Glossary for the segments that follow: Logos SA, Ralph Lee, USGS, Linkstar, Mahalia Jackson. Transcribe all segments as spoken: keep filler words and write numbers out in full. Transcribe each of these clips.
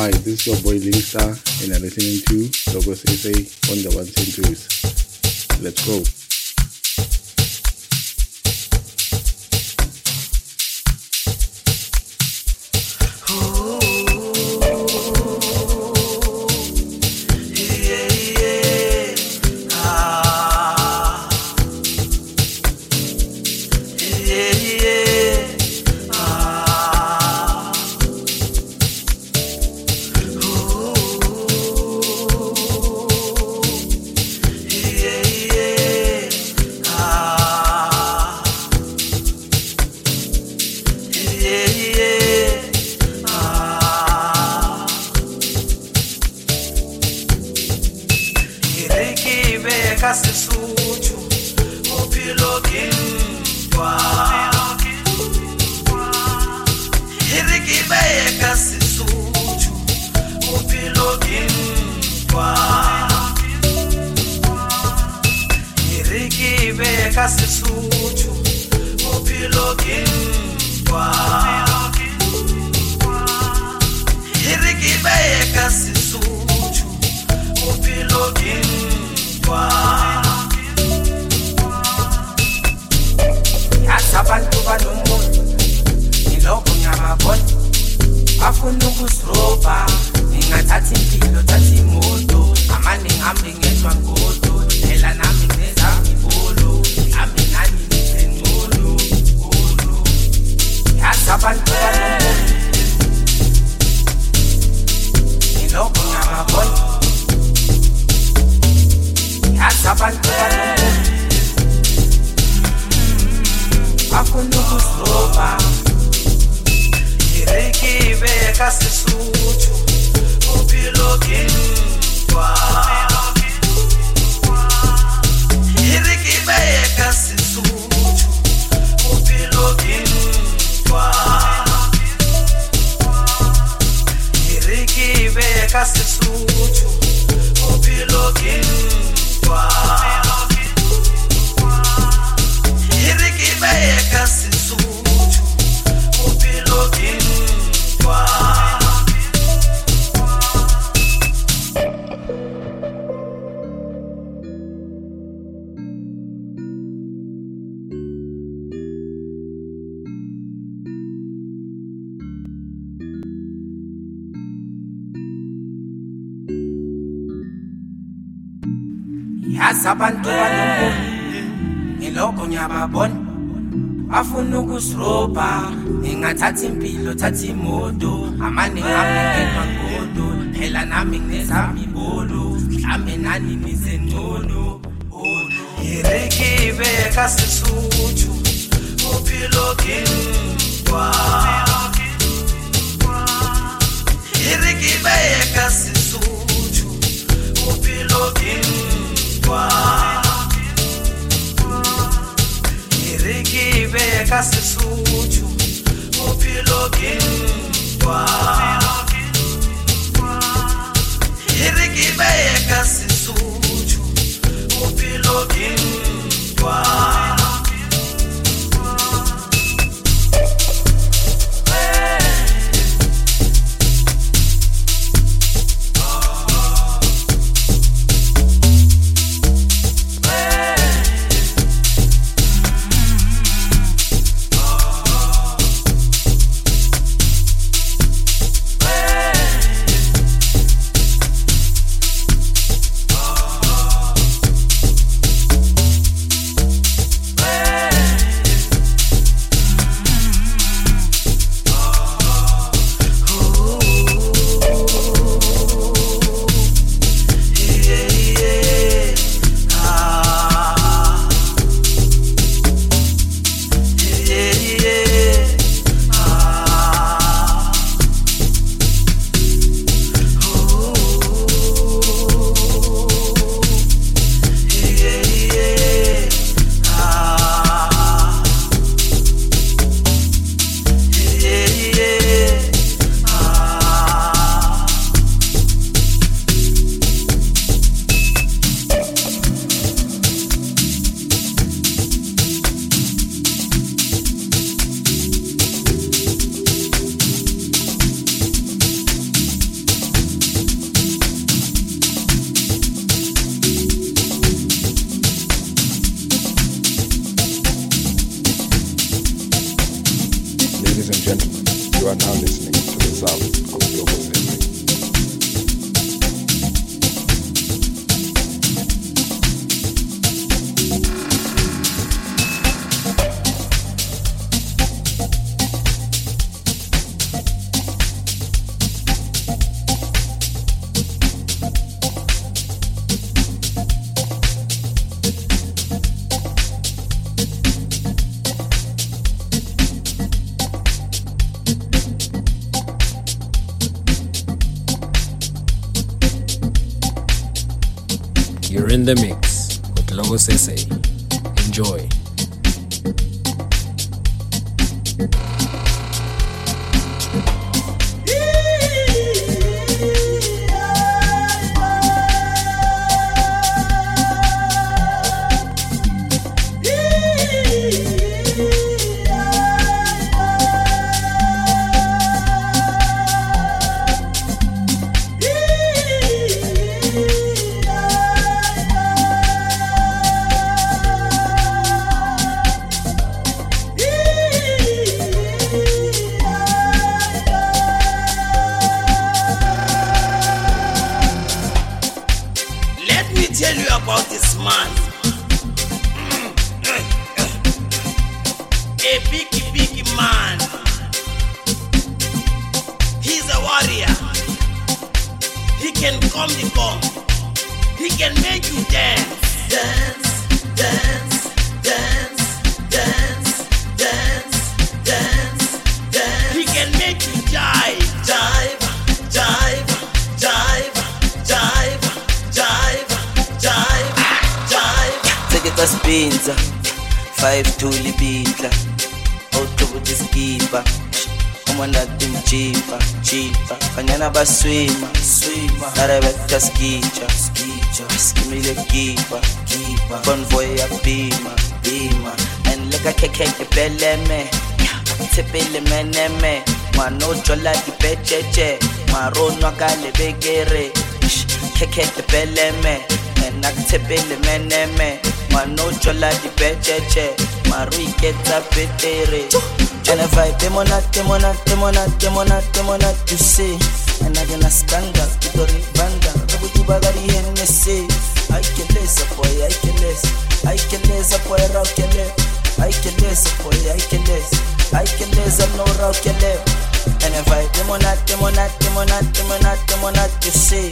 Hi, this is your boy Linkstar, and you're listening to Logos S A on the One Centuries. Let's go. Abantu ngiloko nyababona afuna ukusropa ningathatha impilo thatha imoto amane ngamnikela ngodo phela nami ngezami bolo mhlambe nani nizenono ono irekibe kasisuju upilogini kwa irekibe kasisuju upilogini Iriki beka sisuju upilogin kwa Iriki beka sisuju upilogin kwa gentlemen, you are now listening to the sounds of Logos S A. In the mix with Logos S A. Enjoy. Swimmer, swimmer, Narabeta skicha, skicha, skimile kipa, kipa, convoy a bima, bima, and look at keke beleme, tepele meneme, mano jola di pecheche, maro noga lebegere, keke beleme, and nak tepele meneme, mano jola di pecheche, maru iketa petere, Geneva, demona, demona, demona, demona, demona, you see. And I can stand up to the banda. I would do bagari and say, I can lace a boy, I can lace, I can lace a boy, I can lace, I can lace a boy, I can lace, I can lace a no rock and left. And if I demonat, demonat, demonat, demonat, demonat, you say,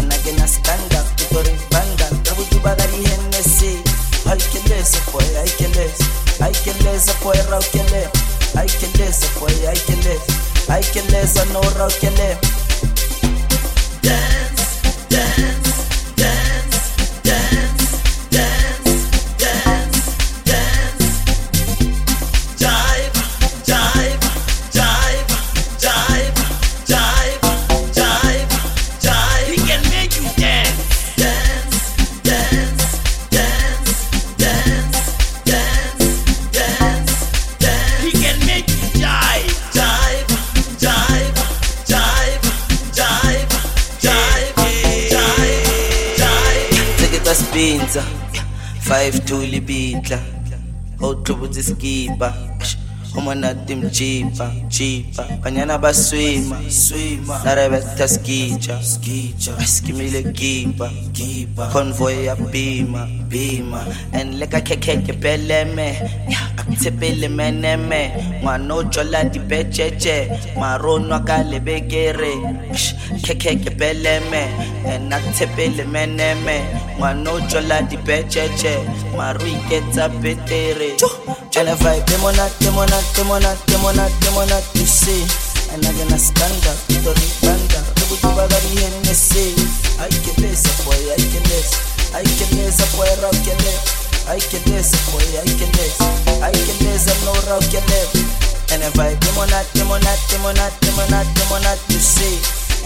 and I can stand up to the banda. I would do bagari and say, I can lace a boy, I can lace, I can lace a boy, I can lace, I can lace a boy, I can lace, I can lace a no rock and left. Dance, dance, dance, dance, dance, dance, dance. Jive, jive, jive, jive, jive, jive, jive. He can make you dance. Dance, dance, dance, dance, dance, dance, dance. He can make you jive, jive, jive, jive, jive. Jive, jive, jive. Take it as pinza, five to libitla. Out to the skiba, homanatim cheaper, cheaper. Panyana baswima, swima. Narabeta skicha, skicha. Skimile keeper, keeper. Convoy a bima, bima. And like a keke peleme. Tepele meneme, mano chola di pecheche, maro noga lebegere, keke peleme, and a tepele meneme, mano chola di pecheche, marui geta petere. Geneva, demonat, demonat, demonat, demonat, demonat, you see, and I'm gonna stand up to the banda, to the bagari and say, I can lace a boy, I can lace, I can lace a boy, I can lace. I can this, boy, I can this, I can this, I'm no rock and left. And if I demonat, demonat, demonat, demonat, demonat, you see,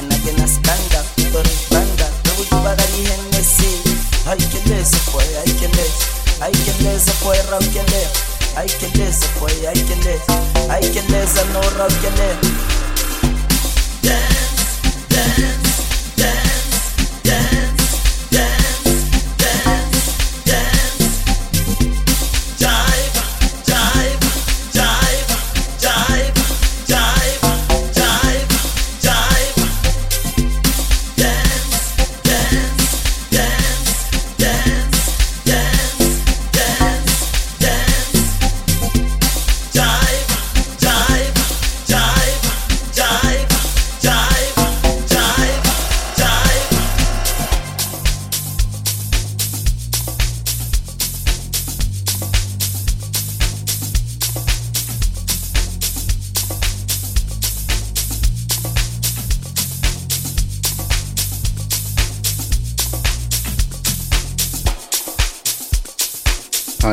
and I can stand up to the banda, I would do bagari and see. I can this, boy, I can this, I can this, boy, rock and left. I can this, boy, I can this, I can this, I'm no rock and left. Dance, dance, dance, dance, dance. Jive, jive, jive, jive, jive.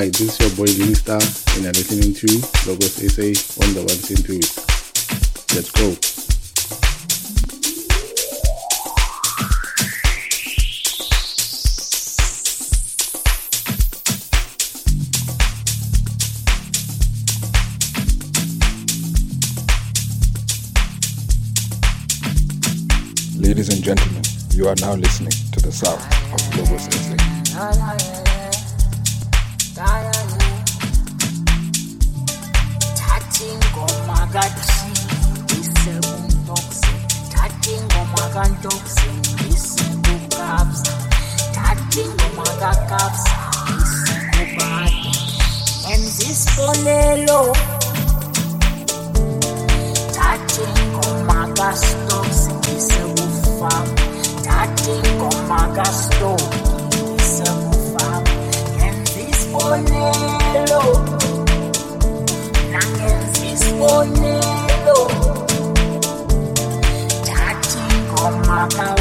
Hi, this is your boy Linkstar, and you're listening to Logos S A on the one into it. Let's go. Ladies and gentlemen, you are now listening to the sound of Logos S A. And this polelo touching on my gas stops is a roof up, touching on my gas stop is a roof up, and this polelo, and this polelo, touching on my gas.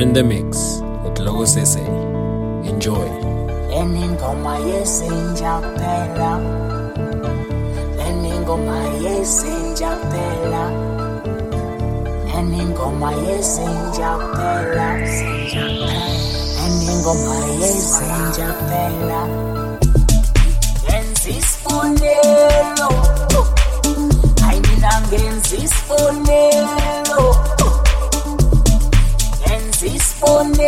In the mix with Logos S A. Enjoy. Learning on my yes in Japella. Learning on my yes in Japella. Learning on my yes in Japella. Learning on my yes in Japella. And this ponelo. I need an gains this ponelo. This phone.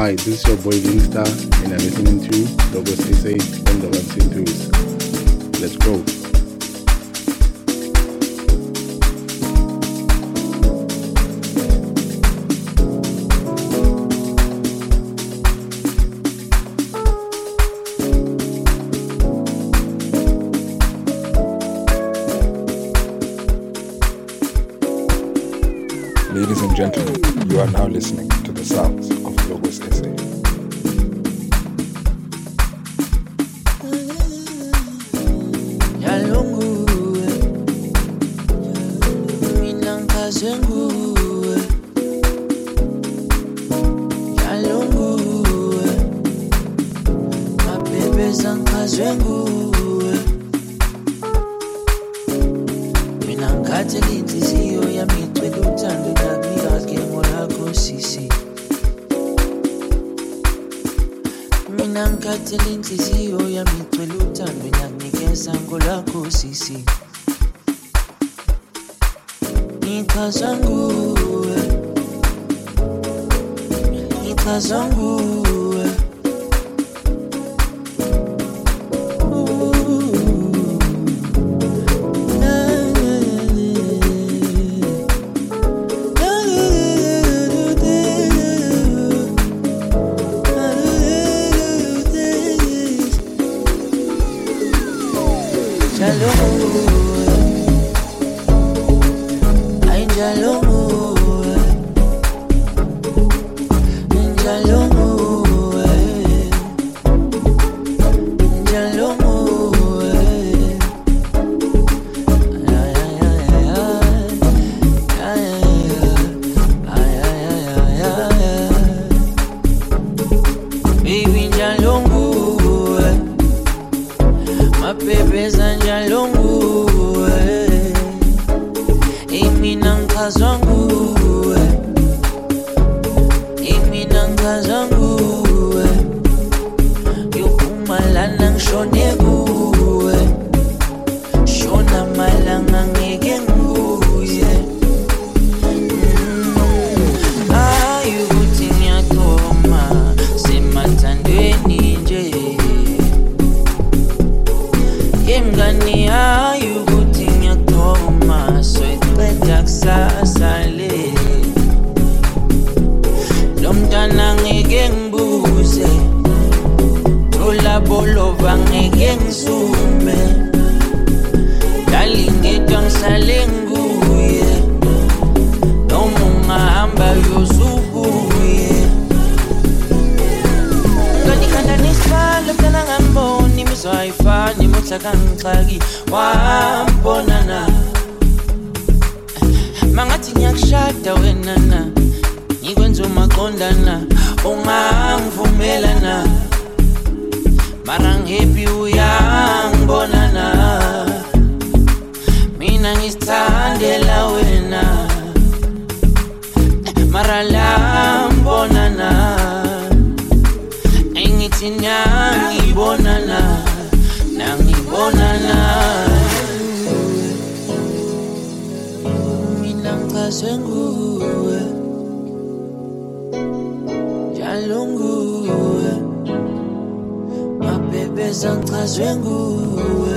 Hi, this is your boy Linkstar, and I'm listening to Logos S A on the website tools. Let's go. Ladies and gentlemen, you are now listening to the sounds of Logos S A.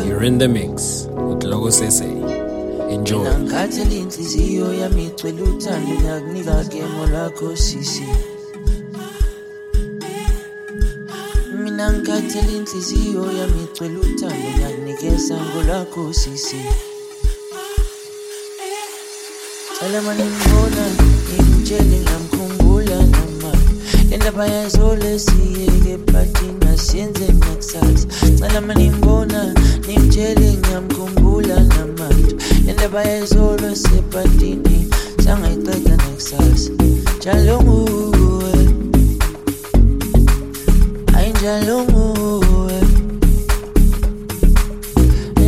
You're in the mix with Logos S A. Enjoy. Sienze maxas, salama nimbona, nimchele ngamkumbula na matu. Nenda bae zolo sepatini, sanga itata nexas. Jalongu uwe, ayin jalongu uwe,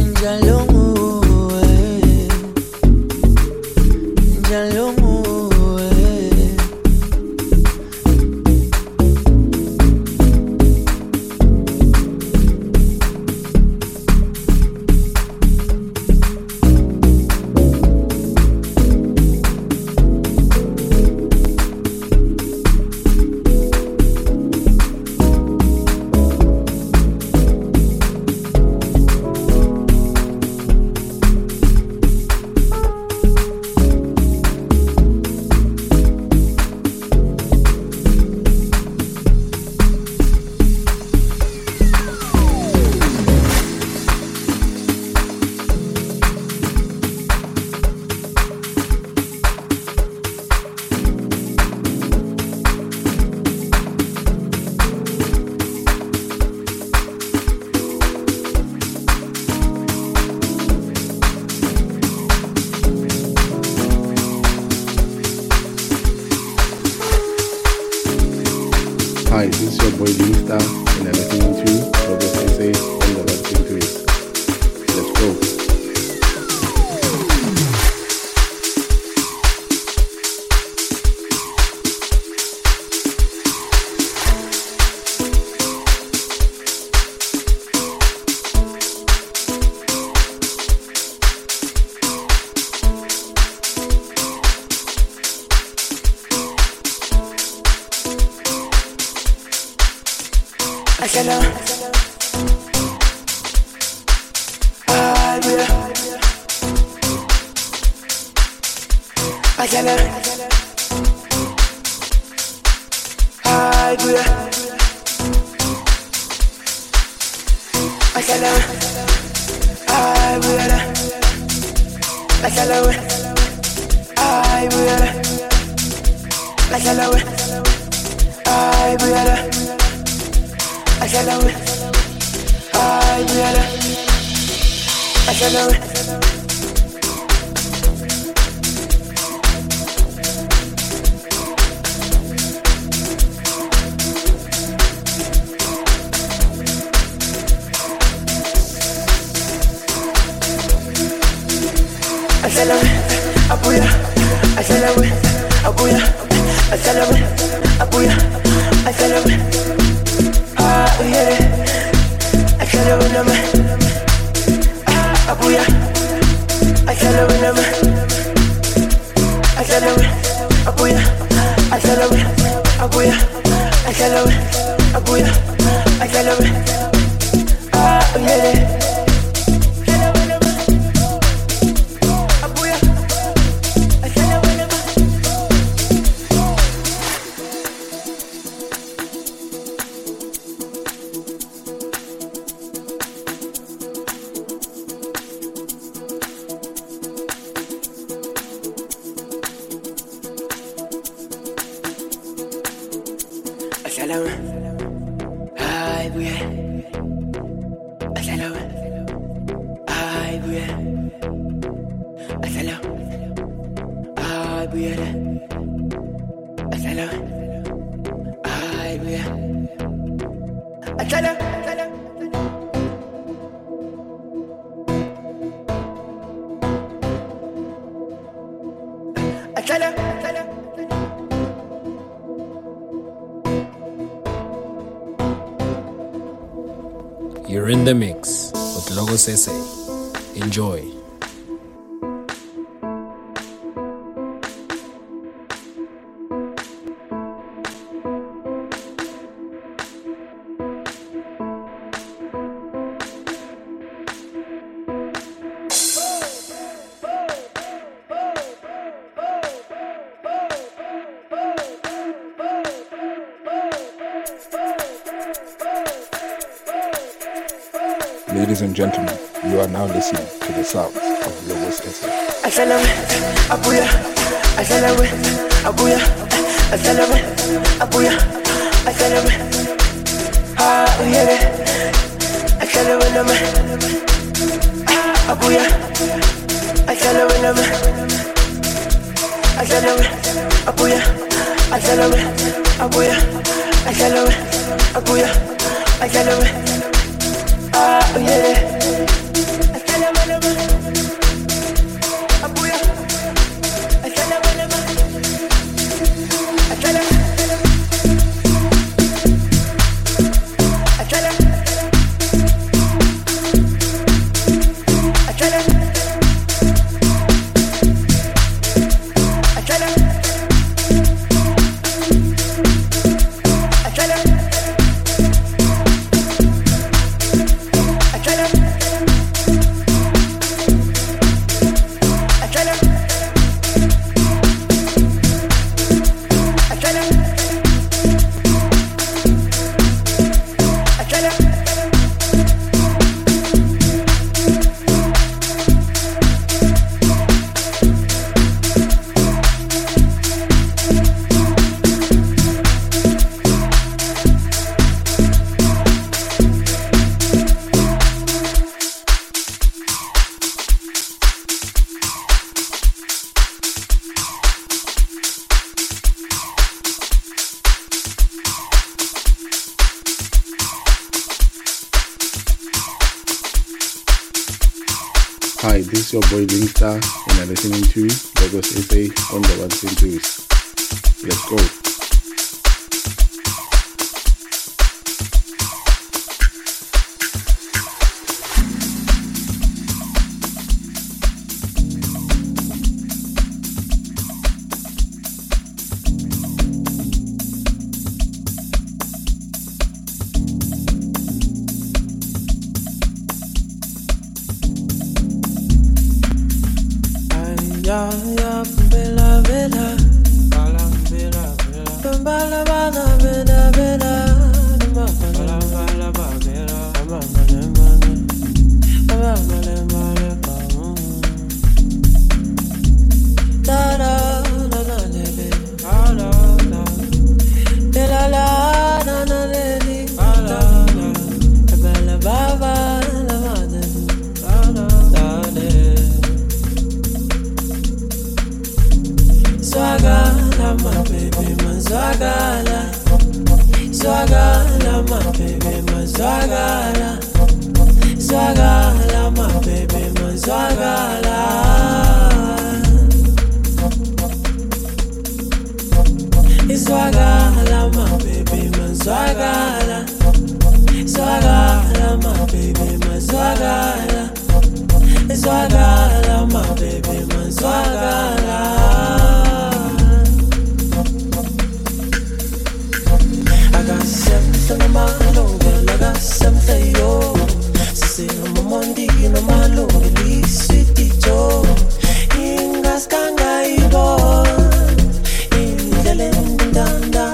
njalongu uwe, njalongu uwe. Hi, this is your boy Linkstar, and I'm listening to Logos S A on the left increase. Let's go. Hello. Ah, yeah. I can help. I do it. I can help. I do it. I can help. I do it. I can help. I do it. I can love it. I get it. I can love it. I can love it. Abuya. I can love it. Abuya. I can love it. Abuya. I can love it. Ah, yeah, I can't love another. Ah, Abuya, I can't love another. I can't love Abuya, I can't love Abuya, I can't love Abuya, I can't love Ah, yeah. Hello, I will. Hello, I will. Hello, I will. Hello, I will. Hello. You're in the mix with Logos S A. Enjoy. Ladies and gentlemen, you are now listening to the sounds of Logos S A. I can love it, Abuya. I can love it, Abuya. I can love it, Abuya. I can love it. Ah, yeah. I can love it, love it. Ah, Abuya. I can love it, love it. I can love it, Abuya. I can love it, Abuya. I can love it, Abuya. I can love it. Oh yeah. Hello. Hi, this is your boy Linkstar, and you're listening to Logos S A on the one centuries. Let's go. Ya ya bela bela, bala bela bela, bala bala bela bela, bala bala bala bela, bala bala bala, bala bala bala, da da da da le, bala da, bela la da da le le, bala la, bala bala. Swagala, my baby, my swagala. Swagala, my baby, my swagala. Swagala, my baby, my swagala. Swagala, my baby, my swagala. Swagala, my baby, my swagala. Swagala, my baby, my swagala. Something I'm over, I got something yo. Say I'm a Monday, no man low, this sweet yo. Ingas kanga ibo, indelendanda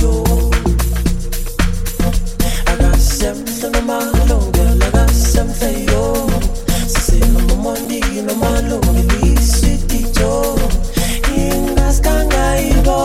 yo. I got something I'm over, I got something yo. Say I'm a Monday, no man low, this sweet yo. Ingas kanga ibo.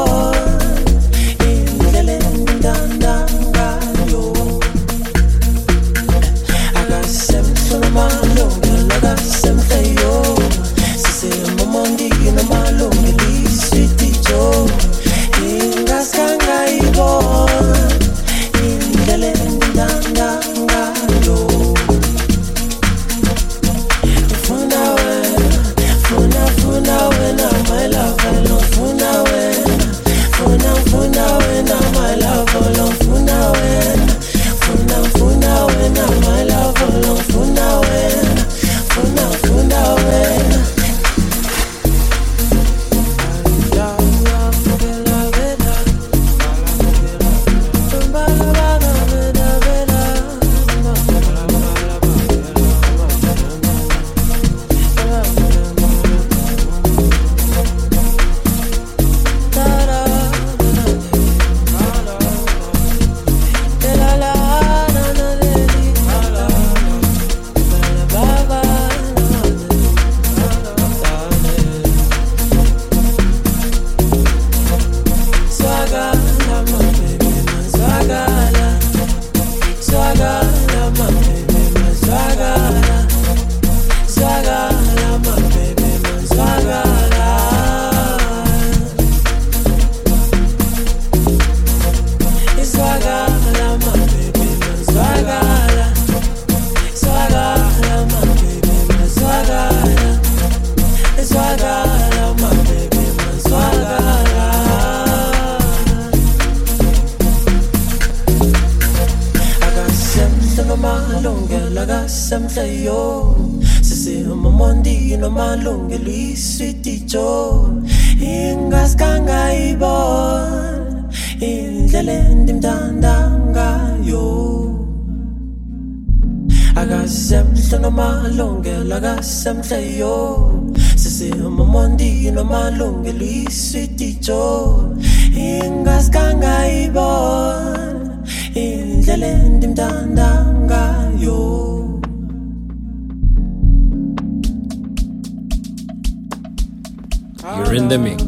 You're in the mix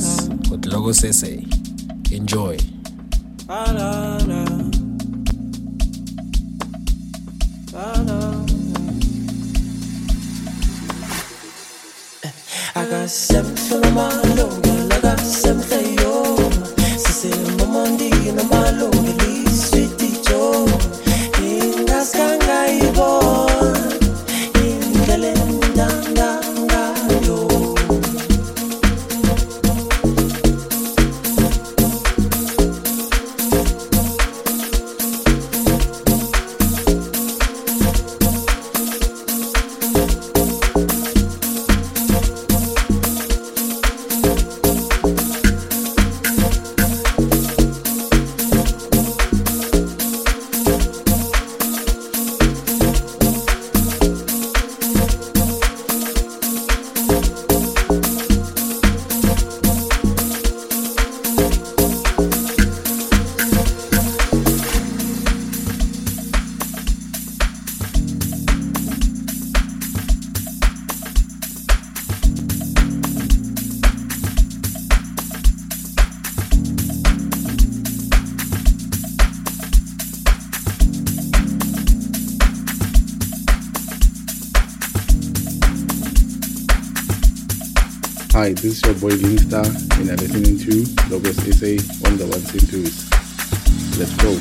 with Logos S A. Enjoy. I got something on my logo, I got something yo. Since I'm a Monday, you know my logo, it's sweetie Joe. In the sky, I born in the land. Hi, this is your boy Linkstar, and you're listening to Logos S A on the ones and twos. Let's go.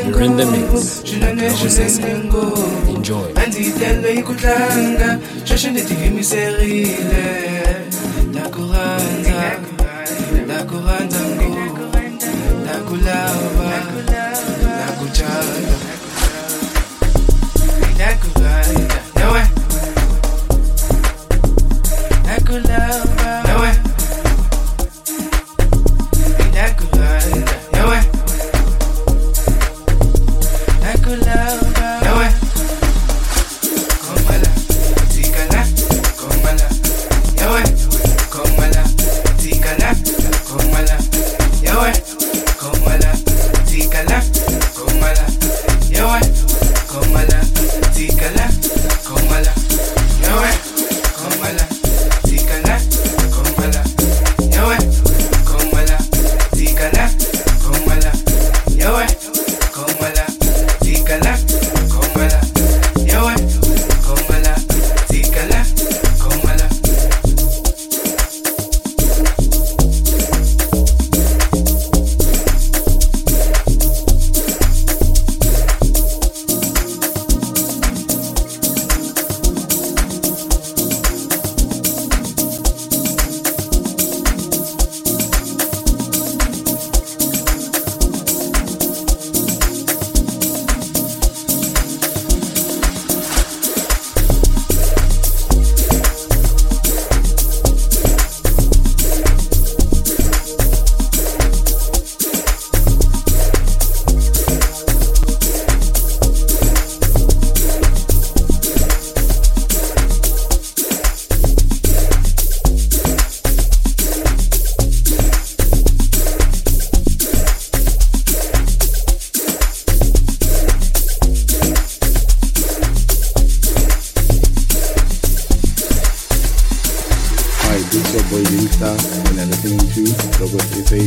You're in the mix. Enjoy.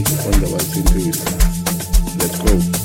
already on the way into it. Let's go.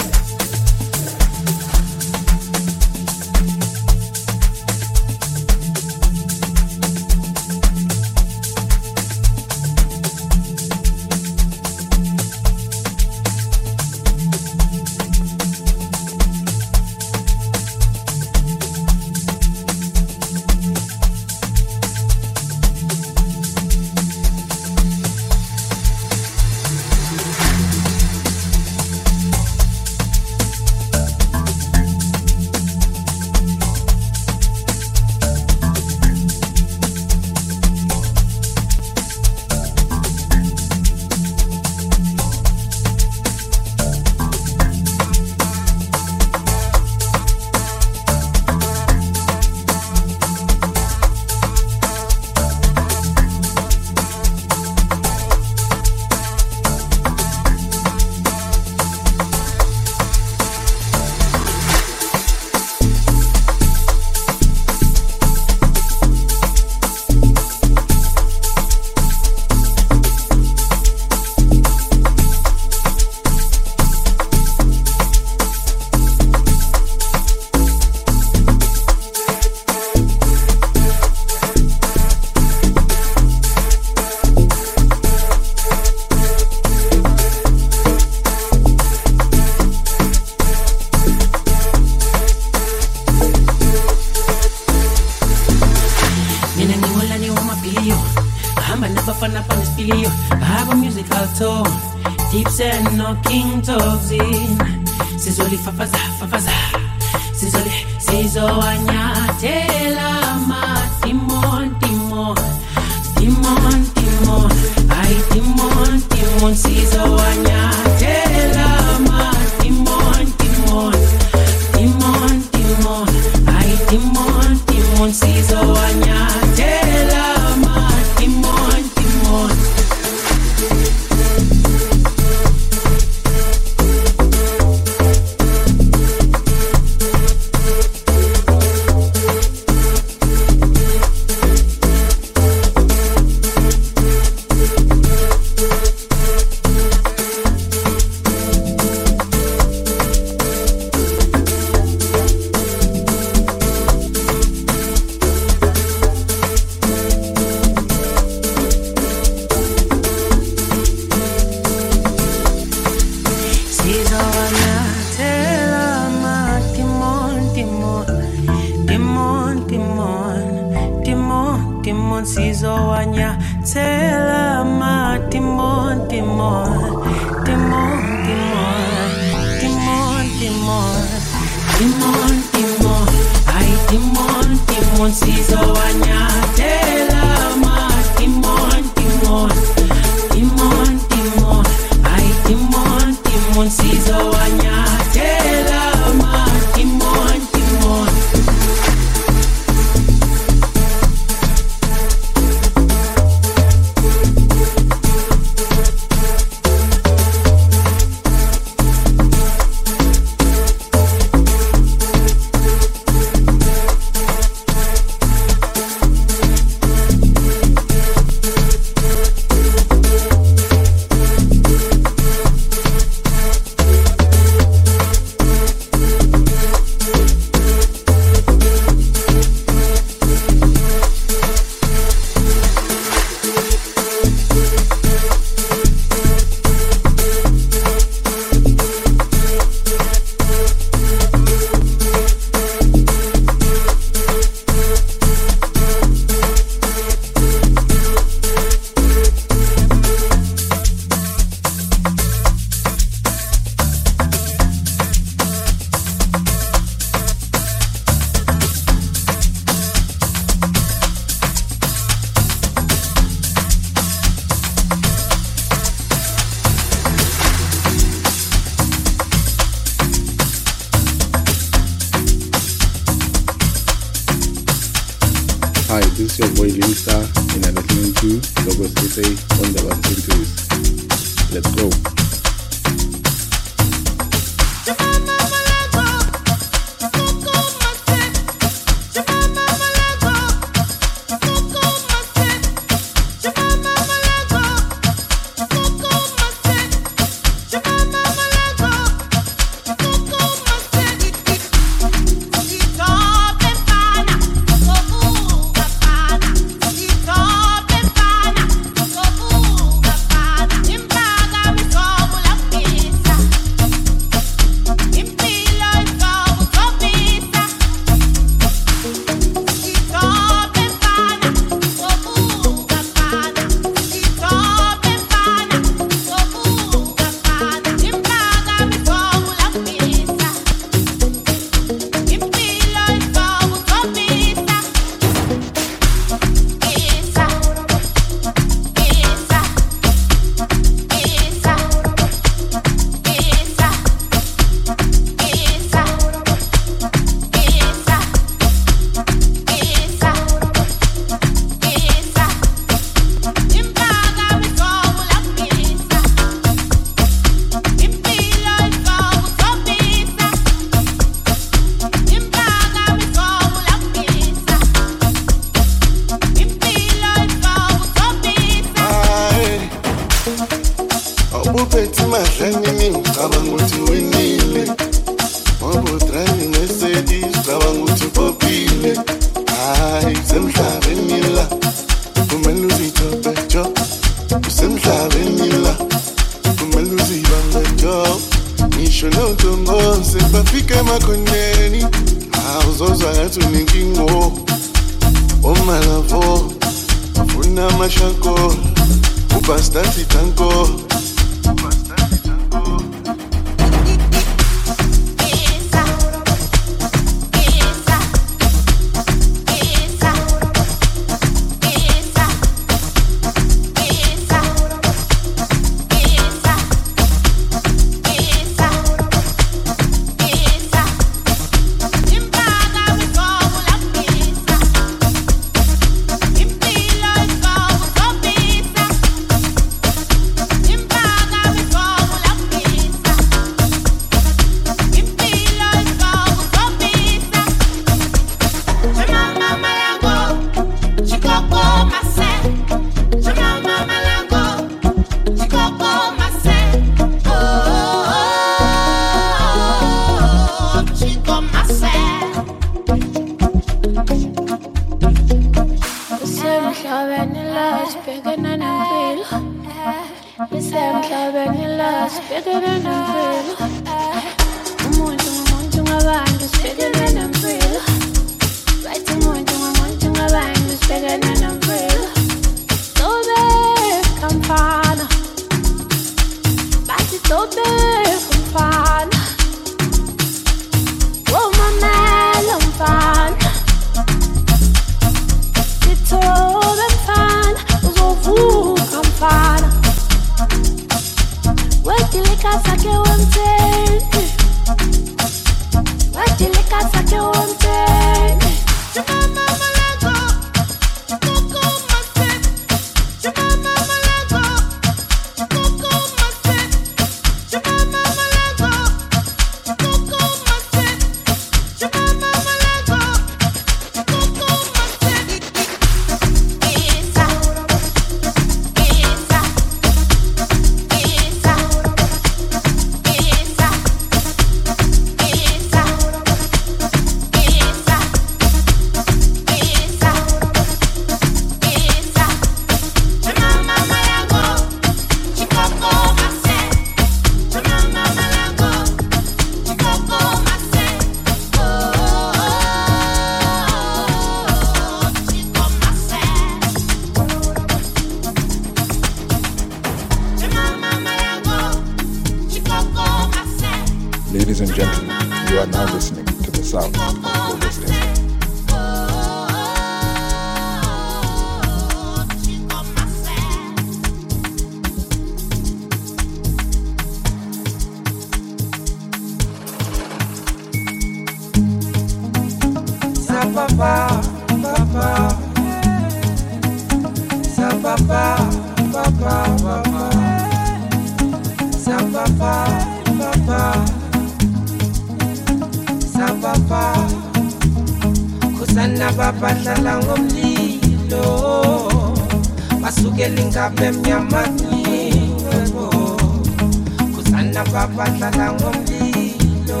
napapata lango mbilo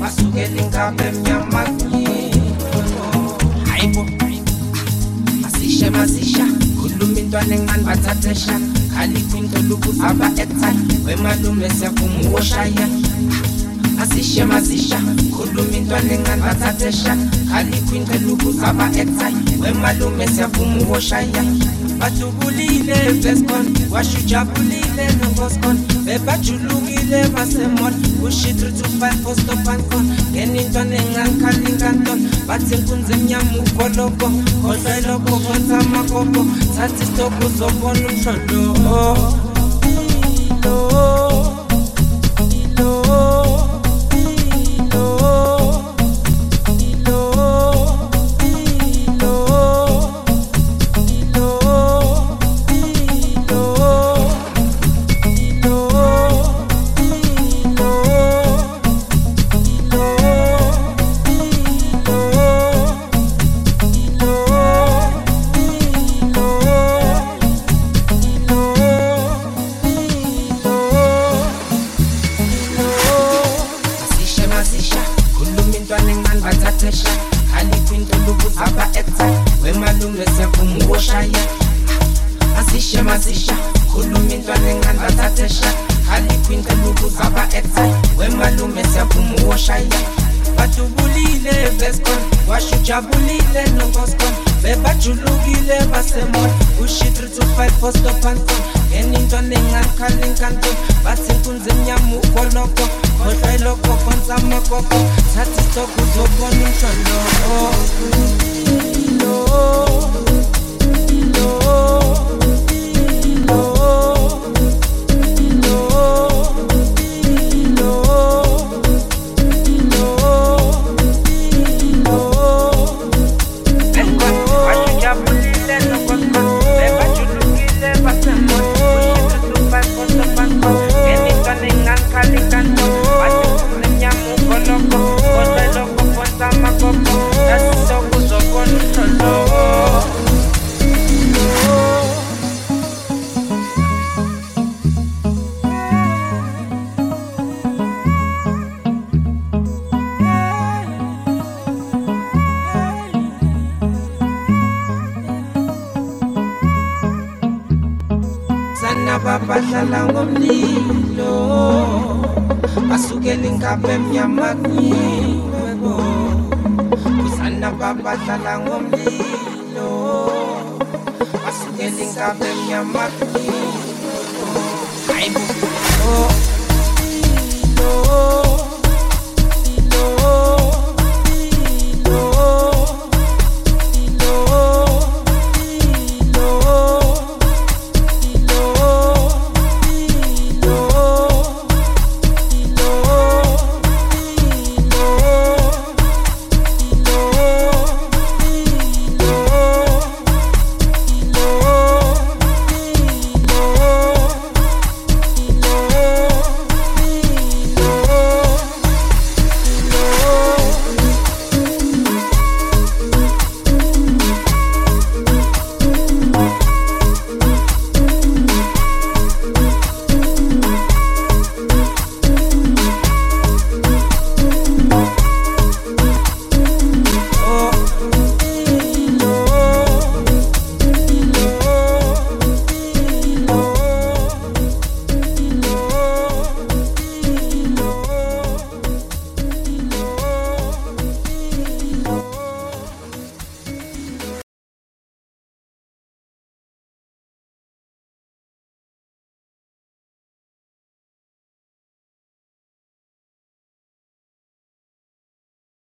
masuke lingabe mnyamakilo haibo masisha masisha kulumindwa nengan batatesha kalikwinto lugu aba etai wemalumese kumuoshaya masisha masisha kulumindwa nengan batatesha kalikwinto lugu aba etai wemalumese kumuoshaya Batubulile veskon, washujabulile nongoskon Beba chulugile masemon, ushitru tupan postopankon Geninton engan kalinganton, batsekunze mnyamu koloko Kosa iloko konza makoko, satisto kuzoponu mshodo Ilo I'm